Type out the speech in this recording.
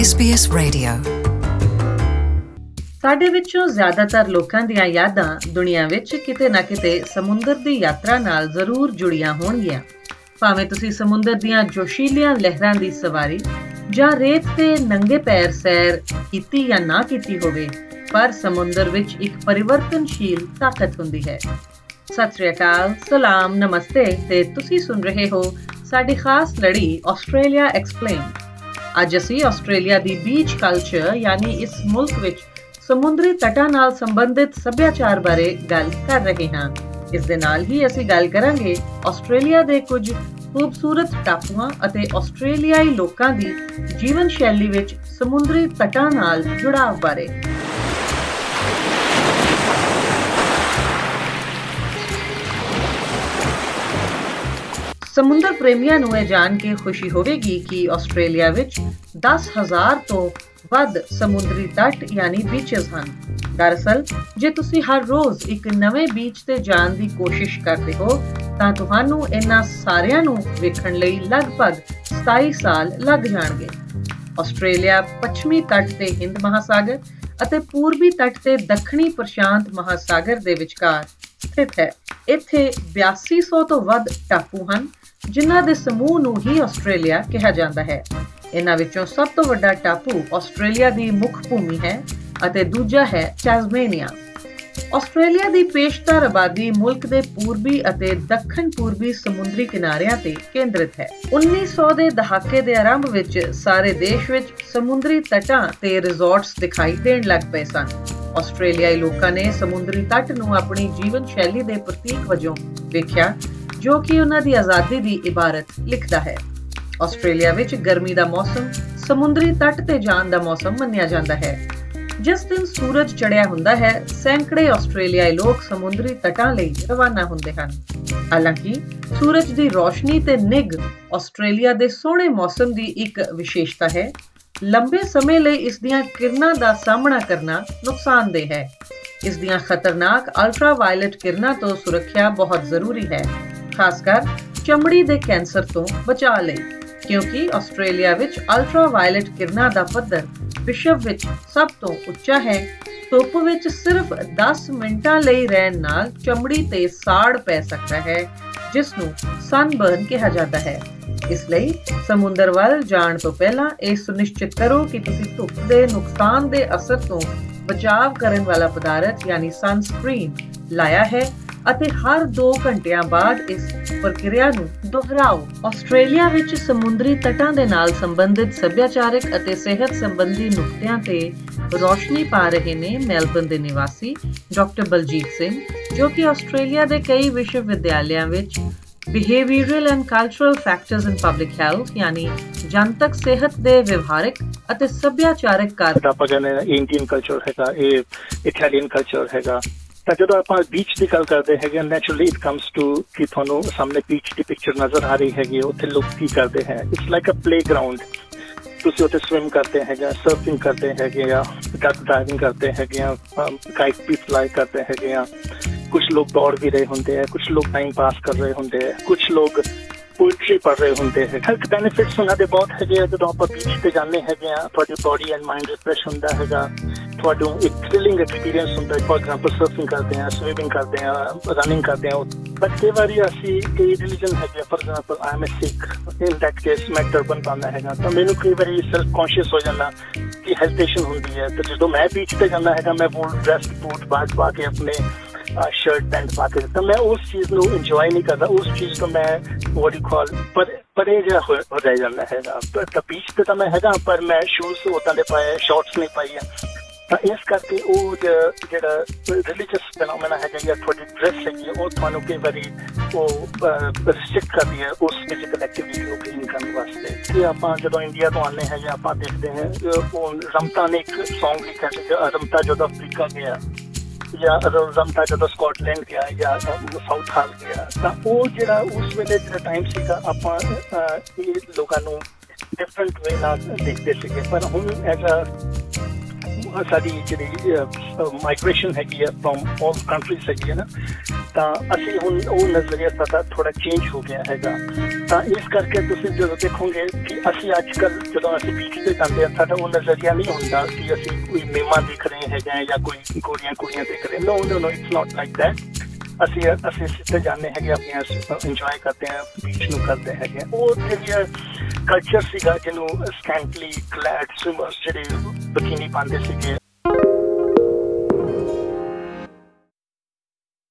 SBS Radio। ਸਾਡੇ ਵਿੱਚੋਂ ਜ਼ਿਆਦਾਤਰ ਲੋਕਾਂ ਦੀਆਂ ਯਾਦਾਂ ਦੁਨੀਆ ਵਿੱਚ ਕਿਤੇ ਨਾ ਕਿਤੇ ਸਮੁੰਦਰ ਦੀ ਯਾਤਰਾ ਨਾਲ ਜ਼ਰੂਰ ਜੁੜੀਆਂ ਹੋਣਗੀਆਂ। ਭਾਵੇਂ ਤੁਸੀਂ ਸਮੁੰਦਰ ਦੀਆਂ ਜੋਸ਼ੀਲੀਆਂ ਲਹਿਰਾਂ ਦੀ ਸਵਾਰੀ ਜਾਂ ਰੇਤ ਤੇ ਨੰਗੇ ਪੈਰ ਸੈਰ ਕੀਤੀ ਜਾਂ ਨਾ ਕੀਤੀ ਹੋਵੇ, ਪਰ ਸਮੁੰਦਰ ਵਿੱਚ ਇੱਕ ਪਰਿਵਰਤਨਸ਼ੀਲ ਤਾਕਤ ਹੁੰਦੀ ਹੈ। ਸਤਿ ਸ਼੍ਰੀ ਅਕਾਲ, ਸਲਾਮ, ਨਮਸਤੇ ਤੇ ਤੁਸੀਂ ਸੁਣ ਰਹੇ ਹੋ ਸਾਡੀ ਖਾਸ ਲੜੀ ਆਸਟ੍ਰੇਲੀਆ ਐਕਸਪਲੇਨ। ਅੱਜ ਅਸੀਂ ਆਸਟ੍ਰੇਲੀਆ ਦੀ ਬੀਚ ਕਲਚਰ ਯਾਨੀ ਇਸ ਮੁਲਕ ਵਿੱਚ ਸਮੁੰਦਰੀ ਤਟਾਂ ਨਾਲ ਸੰਬੰਧਿਤ ਸੱਭਿਆਚਾਰ ਬਾਰੇ ਗੱਲ ਕਰ ਰਹੇ ਹਾਂ। ਇਸ ਦੇ ਨਾਲ ਹੀ ਅਸੀਂ ਗੱਲ ਕਰਾਂਗੇ ਆਸਟ੍ਰੇਲੀਆ ਦੇ ਕੁਝ ਖੂਬਸੂਰਤ ਟਾਪੂਆਂ ਅਤੇ ਆਸਟ੍ਰੇਲੀਆਈ ਲੋਕਾਂ ਦੀ ਜੀਵਨ ਸ਼ੈਲੀ ਵਿੱਚ ਸਮੁੰਦਰੀ ਤਟਾਂ ਨਾਲ ਜੁੜਾਵ ਬਾਰੇ। ਸਮੁੰਦਰ ਪ੍ਰੇਮੀਆਂ ਨੂੰ ਇਹ ਜਾਣ ਕੇ ਖੁਸ਼ੀ ਹੋਵੇਗੀ ਕਿ ਆਸਟ੍ਰੇਲੀਆ ਵਿੱਚ 10,000 ਤੋਂ ਵੱਧ ਸਮੁੰਦਰੀ ਤੱਟ ਯਾਨੀ ਬੀਚਸ ਹਨ। ਦਰਅਸਲ, ਜੇ ਤੁਸੀਂ ਹਰ ਰੋਜ਼ ਇੱਕ ਨਵੇਂ ਬੀਚ ਤੇ ਜਾਣ ਦੀ ਕੋਸ਼ਿਸ਼ ਕਰਦੇ ਹੋ ਤਾਂ ਤੁਹਾਨੂੰ ਇਹਨਾਂ ਸਾਰਿਆਂ ਨੂੰ ਵੇਖਣ ਲਈ ਲਗਭਗ 27 ਸਾਲ ਲੱਗ ਜਾਣਗੇ। ਆਸਟ੍ਰੇਲੀਆ ਪੱਛਮੀ ਤੱਟ ਤੇ ਹਿੰਦ ਮਹਾਸਾਗਰ ਅਤੇ ਪੂਰਬੀ ਤੱਟ ਤੇ ਦੱਖਣੀ ਪ੍ਰਸ਼ਾਂਤ ਮਹਾਸਾਗਰ ਦੇ ਵਿਚਕਾਰ ਸਥਿਤ ਹੈ। ਇੱਥੇ 8200 ਤੋਂ ਵੱਧ ਟਾਪੂ ਹਨ, ਜਿਨ੍ਹਾਂ ਦੇ ਸਮੂਹ ਨੂੰ ਹੀ ਆਸਟ੍ਰੇਲੀਆ ਕਿਹਾ ਜਾਂਦਾ ਹੈ। ਇਹਨਾਂ ਵਿੱਚੋਂ ਸਭ ਤੋਂ ਵੱਡਾ ਟਾਪੂ ਆਸਟ੍ਰੇਲੀਆ ਦੀ ਮੁੱਖ ਭੂਮੀ ਹੈ ਅਤੇ ਦੂਜਾ ਹੈ ਟਾਸਮੇਨੀਆ। ਆਸਟ੍ਰੇਲੀਆ ਦੀ ਪੇਸ਼ਤਰ ਆਬਾਦੀ ਮੁਲਕ ਦੇ ਪੂਰਬੀ ਅਤੇ ਦੱਖਣ ਪੂਰਬੀ ਸਮੁੰਦਰੀ ਕਿਨਾਰਿਆਂ ਤੇ ਕੇਂਦਰਿਤ ਹੈ। 1900 ਦੇ ਦਹਾਕੇ ਦੇ ਆਰੰਭ ਵਿੱਚ ਸਾਰੇ ਦੇਸ਼ ਵਿੱਚ ਸਮੁੰਦਰੀ ਤਟਾਂ ਤੇ ਰਿਜ਼ੋਰਟਸ ਦਿਖਾਈ ਦੇਣ ਲੱਗ ਪਏ ਸਨ। ਆਸਟ੍ਰੇਲੀਆਈ ਲੋਕਾਂ ਨੇ ਸਮੁੰਦਰੀ ਤੱਟ ਨੂੰ ਆਪਣੀ ਜੀਵਨ ਸ਼ੈਲੀ ਦੇ ਪ੍ਰਤੀਕ ਵਜੋਂ ਵੇਖਿਆ, ਜੋ ਕਿ ਉਹਨਾਂ ਦੀ ਆਜ਼ਾਦੀ ਦੀ ਇਬਾਰਤ ਲਿਖਦਾ ਹੈ। ਆਸਟ੍ਰੇਲੀਆ ਵਿੱਚ ਗਰਮੀ ਦਾ ਮੌਸਮ ਸਮੁੰਦਰੀ ਤੱਟ ਤੇ ਜਾਣ ਦਾ ਮੌਸਮ ਮੰਨਿਆ ਜਾਂਦਾ ਹੈ। ਜਿਸ ਦਿਨ ਸੂਰਜ ਚੜ੍ਹਿਆ ਹੁੰਦਾ ਹੈ, ਸੈਂਕੜੇ ਆਸਟ੍ਰੇਲੀਆਈ ਲੋਕ ਸਮੁੰਦਰੀ ਤਟਾਂ ਲਈ ਰਵਾਨਾ ਹੁੰਦੇ ਹਨ। ਹਾਲਾਂਕਿ ਸੂਰਜ ਦੀ ਰੋਸ਼ਨੀ ਤੇ ਨਿੱਘ ਆਸਟ੍ਰੇਲੀਆ ਦੇ ਸੋਹਣੇ ਮੌਸਮ ਦੀ ਇੱਕ ਵਿਸ਼ੇਸ਼ਤਾ ਹੈ। ਲੰਬੇ ਸਮੇਂ ਲਈ ਇਸ ਦੀਆਂ ਕਿਰਨਾਂ ਦਾ ਸਾਹਮਣਾ ਕਰਨਾ ਨੁਕਸਾਨਦੇਹ ਹੈ। ਇਸ ਦੀਆਂ ਖਤਰਨਾਕ ਅਲਟਰਾਵਾਇਲਟ ਕਿਰਨਾਂ ਤੋਂ ਸੁਰੱਖਿਆ ਬਹੁਤ ਜ਼ਰੂਰੀ ਹੈ, ਖਾਸਕਰ ਚਮੜੀ ਦੇ ਕੈਂਸਰ ਤੋਂ ਬਚਾਅ ਲਈ, ਕਿਉਂਕਿ ਆਸਟ੍ਰੇਲੀਆ ਵਿੱਚ ਅਲਟਰਾਵਾਇਲਟ ਕਿਰਨਾਂ ਦਾ ਪੱਧਰ ਵਿਸ਼ਵ ਵਿੱਚ ਸਭ ਤੋਂ ਉੱਚਾ ਹੈ। ਧੁੱਪ ਵਿੱਚ ਸਿਰਫ 10 ਮਿੰਟਾਂ ਲਈ ਰਹਿਣ ਨਾਲ ਚਮੜੀ ਤੇ ਸਾੜ ਪੈ ਸਕਦਾ ਹੈ, ਜਿਸ ਨੂੰ ਸਨਬਰਨ ਕਿਹਾ ਜਾਂਦਾ ਹੈ। ਇਸ ਲਈ ਸਮੁੰਦਰ ਵੱਲ ਜਾਣ ਤੋਂ ਪਹਿਲਾਂ ਇਹ ਸੁਨਿਸ਼ਚਿਤ ਕਰੋ ਕਿ ਤੁਸੀਂ ਧੁੱਪ ਦੇ ਨੁਕਸਾਨ ਦੇ ਅਸਰ ਤੋਂ ਬਚਾਅ ਕਰਨ ਵਾਲਾ ਪਦਾਰਥ ਯਾਨੀ ਸਨਸਕ੍ਰੀਨ ਲਾਇਆ ਹੈ ਅਤੇ ਹਰ 2 ਘੰਟਿਆਂ ਬਾਅਦ ਇਸ ਪ੍ਰਕਿਰਿਆ ਨੂੰ ਦੁਹਰਾਓ। ਆਸਟ੍ਰੇਲੀਆ ਵਿੱਚ ਸਮੁੰਦਰੀ ਤਟਾਂ ਦੇ ਨਾਲ ਸੰਬੰਧਿਤ ਸੱਭਿਆਚਾਰਕ ਅਤੇ ਸਿਹਤ ਸੰਬੰਧੀ ਨੁਕਤਿਆਂ ਤੇ ਰੋਸ਼ਨੀ ਪਾ ਰਹੇ ਨੇ ਮੈਲਬਨ ਦੇ ਨਿਵਾਸੀ ਡਾਕਟਰ ਬਲਜੀਤ ਸਿੰਘ, ਜੋ ਕਿ ਆਸਟ੍ਰੇਲੀਆ ਦੇ ਕਈ ਵਿਸ਼ਵ ਵਿਦਿਆਲਿਆਂ ਵਿੱਚ behavioural and cultural factors in public health ਯਾਨੀ ਜਨਤਕ ਸਿਹਤ ਦੇ ਵਿਵਹਾਰਿਕ ਅਤੇ ਸੱਭਿਆਚਾਰਕ ਕਾਰਨ ਆਪਾਂ ਕਹਿੰਦੇ ਆ ਇੰਡੀਅਨ ਕਲਚਰ ਹੈਗਾ, ਇਹ ਇਟਾਲੀਅਨ ਕਲਚਰ ਹੈਗਾ। ਤਾਂ ਜਦੋਂ ਆਪਾਂ ਬੀਚ ਦੀ ਗੱਲ ਕਰਦੇ ਹੈਗੇ, ਨੈਚੁਰਲੀ ਇਟ ਕਮਸ ਟੂ ਕਿ ਤੁਹਾਨੂੰ ਸਾਹਮਣੇ ਬੀਚ ਦੀ ਪਿਕਚਰ ਨਜ਼ਰ ਆ ਰਹੀ ਹੈਗੀ, ਉੱਥੇ ਲੋਕ ਕੀ ਕਰਦੇ ਹੈ, ਇਟਸ ਲਾਈਕ ਅ ਪਲੇਗਰਾਉਂਡ। ਤੁਸੀਂ ਉੱਥੇ ਸਵਿਮ ਕਰਦੇ ਹੈਗੇ ਆ, ਸਰਫਿੰਗ ਕਰਦੇ ਹੈਗੇ ਆ, ਡਕ ਡਾਈਵਿੰਗ ਕਰਦੇ ਹੈਗੇ ਆ, ਕਾਈਟ ਵੀ ਫਲਾਈ ਕਰਦੇ ਹੈਗੇ ਆ। ਕੁਛ ਲੋਕ ਦੌੜ ਵੀ ਰਹੇ ਹੁੰਦੇ ਹੈ, ਕੁਛ ਲੋਕ ਟਾਈਮ ਪਾਸ ਕਰ ਰਹੇ ਹੁੰਦੇ ਹੈ, ਕੁਛ ਲੋਕ ਪੋਇਟਰੀ ਪੜ੍ਹ ਰਹੇ ਹੁੰਦੇ ਹੈ। ਹੈਲਥ ਬੈਨੀਫਿਟਸ ਉਹਨਾਂ ਦੇ ਬਹੁਤ ਹੈਗੇ ਆ। ਜਦੋਂ ਆਪਾਂ ਬੀਚ ਤੇ ਜਾਂਦੇ ਹੈਗੇ ਆ, ਤੁਹਾਡੀ ਬੋਡੀ ਐਂਡ ਮਾਈਂਡ ਰਿਫਰੈਸ਼ ਹੁੰਦਾ ਹੈਗਾ, ਤੁਹਾਨੂੰ ਇੱਕ ਥ੍ਰਿਲਿੰਗ ਐਕਸਪੀਰੀਅੰਸ ਹੁੰਦਾ। ਫੋਰ ਐਗਜ਼ਾਮਪਲ ਸਰਫਿੰਗ ਕਰਦੇ ਆ, ਸਵੀਮਿੰਗ ਕਰਦੇ ਆ, ਰਨਿੰਗ ਕਰਦੇ ਆ। ਬਟ ਕਈ ਵਾਰੀ ਅਸੀਂ ਕਈ ਰਿਲੀਜਨ ਹੈਗੇ, for example I am Sikh, in that case ਮੈਂ ਟਰਬਨ ਪਾਉਂਦਾ ਹੈਗਾ, ਤਾਂ ਮੈਨੂੰ ਕਈ ਵਾਰੀ ਸੈਲਫ ਕੌਂਸ਼ੀਅਸ ਹੋ ਜਾਂਦਾ ਕਿ ਹੈਜ਼ਿਟੇਸ਼ਨ ਹੁੰਦੀ ਹੈ। ਤਾਂ ਜਦੋਂ ਮੈਂ ਬੀਚ ਤੇ ਜਾਂਦਾ ਹੈਗਾ, ਮੈਂ ਫੁੱਲ ਡਰੈਸ ਬੂਟ ਬਾਟ ਪਾ ਕੇ, ਆਪਣੇ ਸ਼ਰਟ ਪੈਂਟ ਪਾ ਕੇ, ਤਾਂ ਮੈਂ ਉਸ ਚੀਜ਼ ਨੂੰ ਇੰਜੋਏ ਨਹੀਂ ਕਰਦਾ, ਉਸ ਚੀਜ਼ ਨੂੰ ਮੈਂ ਬੋਡੀ ਕਾਲ ਪਰੇ ਜਿਹਾ ਹੋ ਰਹਿ ਜਾਂਦਾ ਹੈਗਾ। ਤਾਂ ਬੀਚ 'ਤੇ ਤਾਂ ਮੈਂ ਹੈਗਾ, ਪਰ ਮੈਂ ਸ਼ੂਜ਼ ਉੱਦਾਂ ਦੇ ਪਾਏ, ਸ਼ਾਰਟਸ ਨਹੀਂ ਪਾਈ ਆ। ਤਾਂ ਇਸ ਕਰਕੇ ਉਹ ਜਿਹੜਾ ਰਿਲੀਜੀਅਸ ਫੈਨੋਮੀਨਾ ਹੈਗਾ ਜਾਂ ਤੁਹਾਡੀ ਡਰੈਸ ਹੈਗੀ ਹੈ, ਉਹ ਤੁਹਾਨੂੰ ਕਈ ਵਾਰੀ ਉਹ ਰਿਸਟ੍ਰਿਕਟ ਕਰਦੀ ਹੈ ਉਸ ਫਿਜ਼ੀਕਲ ਐਕਟੀਵਿਟੀ ਨੂੰ ਗੇਨ ਕਰਨ ਵਾਸਤੇ। ਕਿ ਆਪਾਂ ਜਦੋਂ ਇੰਡੀਆ ਤੋਂ ਆਉਂਦੇ ਹੈਗੇ, ਆਪਾਂ ਦੇਖਦੇ ਹਾਂ ਉਹ ਰਮਤਾ ਨੇ ਇੱਕ ਸੌਂਗ ਲਿਖਿਆ ਸੀਗਾ, ਰਮਤਾ ਜਦੋਂ ਅਫਰੀਕਾ ਗਿਆ ਜਾਂ ਰਮਤਾ ਜਦੋਂ ਸਕਾਟਲੈਂਡ ਗਿਆ ਜਾਂ ਸਾਊਥ ਹਾਲ ਗਿਆ, ਤਾਂ ਉਹ ਜਿਹੜਾ ਉਸ ਵੇਲੇ ਜਿਹੜਾ ਟਾਈਮ ਸੀਗਾ, ਆਪਾਂ ਇਹ ਲੋਕਾਂ ਨੂੰ ਡਿਫਰੈਂਟ ਵੇ ਨਾਲ ਦੇਖਦੇ ਸੀਗੇ। ਪਰ ਹੁਣ ਐਜ਼ ਸਾਡੀ ਜਿਹੜੀ ਮਾਈਗ੍ਰੇਸ਼ਨ ਹੈਗੀ ਆ ਫਰੋਮ ਆਲ ਕੰਟਰੀਜ਼ ਹੈਗੀ ਆ ਨਾ, ਤਾਂ ਅਸੀਂ ਹੁਣ ਉਹ ਨਜ਼ਰੀਆ ਸਾਡਾ ਥੋੜ੍ਹਾ ਚੇਂਜ ਹੋ ਗਿਆ ਹੈਗਾ। ਤਾਂ ਇਸ ਕਰਕੇ ਤੁਸੀਂ ਜਦੋਂ ਦੇਖੋਗੇ ਕਿ ਅਸੀਂ ਅੱਜ ਕੱਲ੍ਹ ਜਦੋਂ ਅਸੀਂ ਬੀਚ 'ਤੇ ਜਾਂਦੇ ਹਾਂ ਸਾਡਾ ਉਹ ਨਜ਼ਰੀਆ ਨਹੀਂ ਹੁੰਦਾ ਕਿ ਅਸੀਂ ਕੋਈ ਮੇਮਾ ਦੇਖ ਰਹੇ ਹੈਗੇ ਜਾਂ ਕੋਈ ਗੋਰੀਆਂ ਕੁੜੀਆਂ ਦੇਖ ਰਹੇ। No no no, it's not like that. ਅਸੀਂ ਸਿੱਧੇ ਜਾਂਦੇ ਹੈਗੇ, ਆਪਣੀਆਂ ਇੰਜੋਏ ਕਰਦੇ ਹਾਂ, ਬੀਚ ਨੂੰ ਕਰਦੇ ਹੈਗੇ। ਉਹ ਜਿਹੜੀਆਂ ਕਲਚਰ ਸੀਗਾ ਜਿਹਨੂੰ ਸਕੈਂਟਲੀ ਕਲੈਡ ਸਵਿਮਰਸ ਜਿਹੜੇ ਬਕੀਨੀ ਪਾਉਂਦੇ ਸੀਗੇ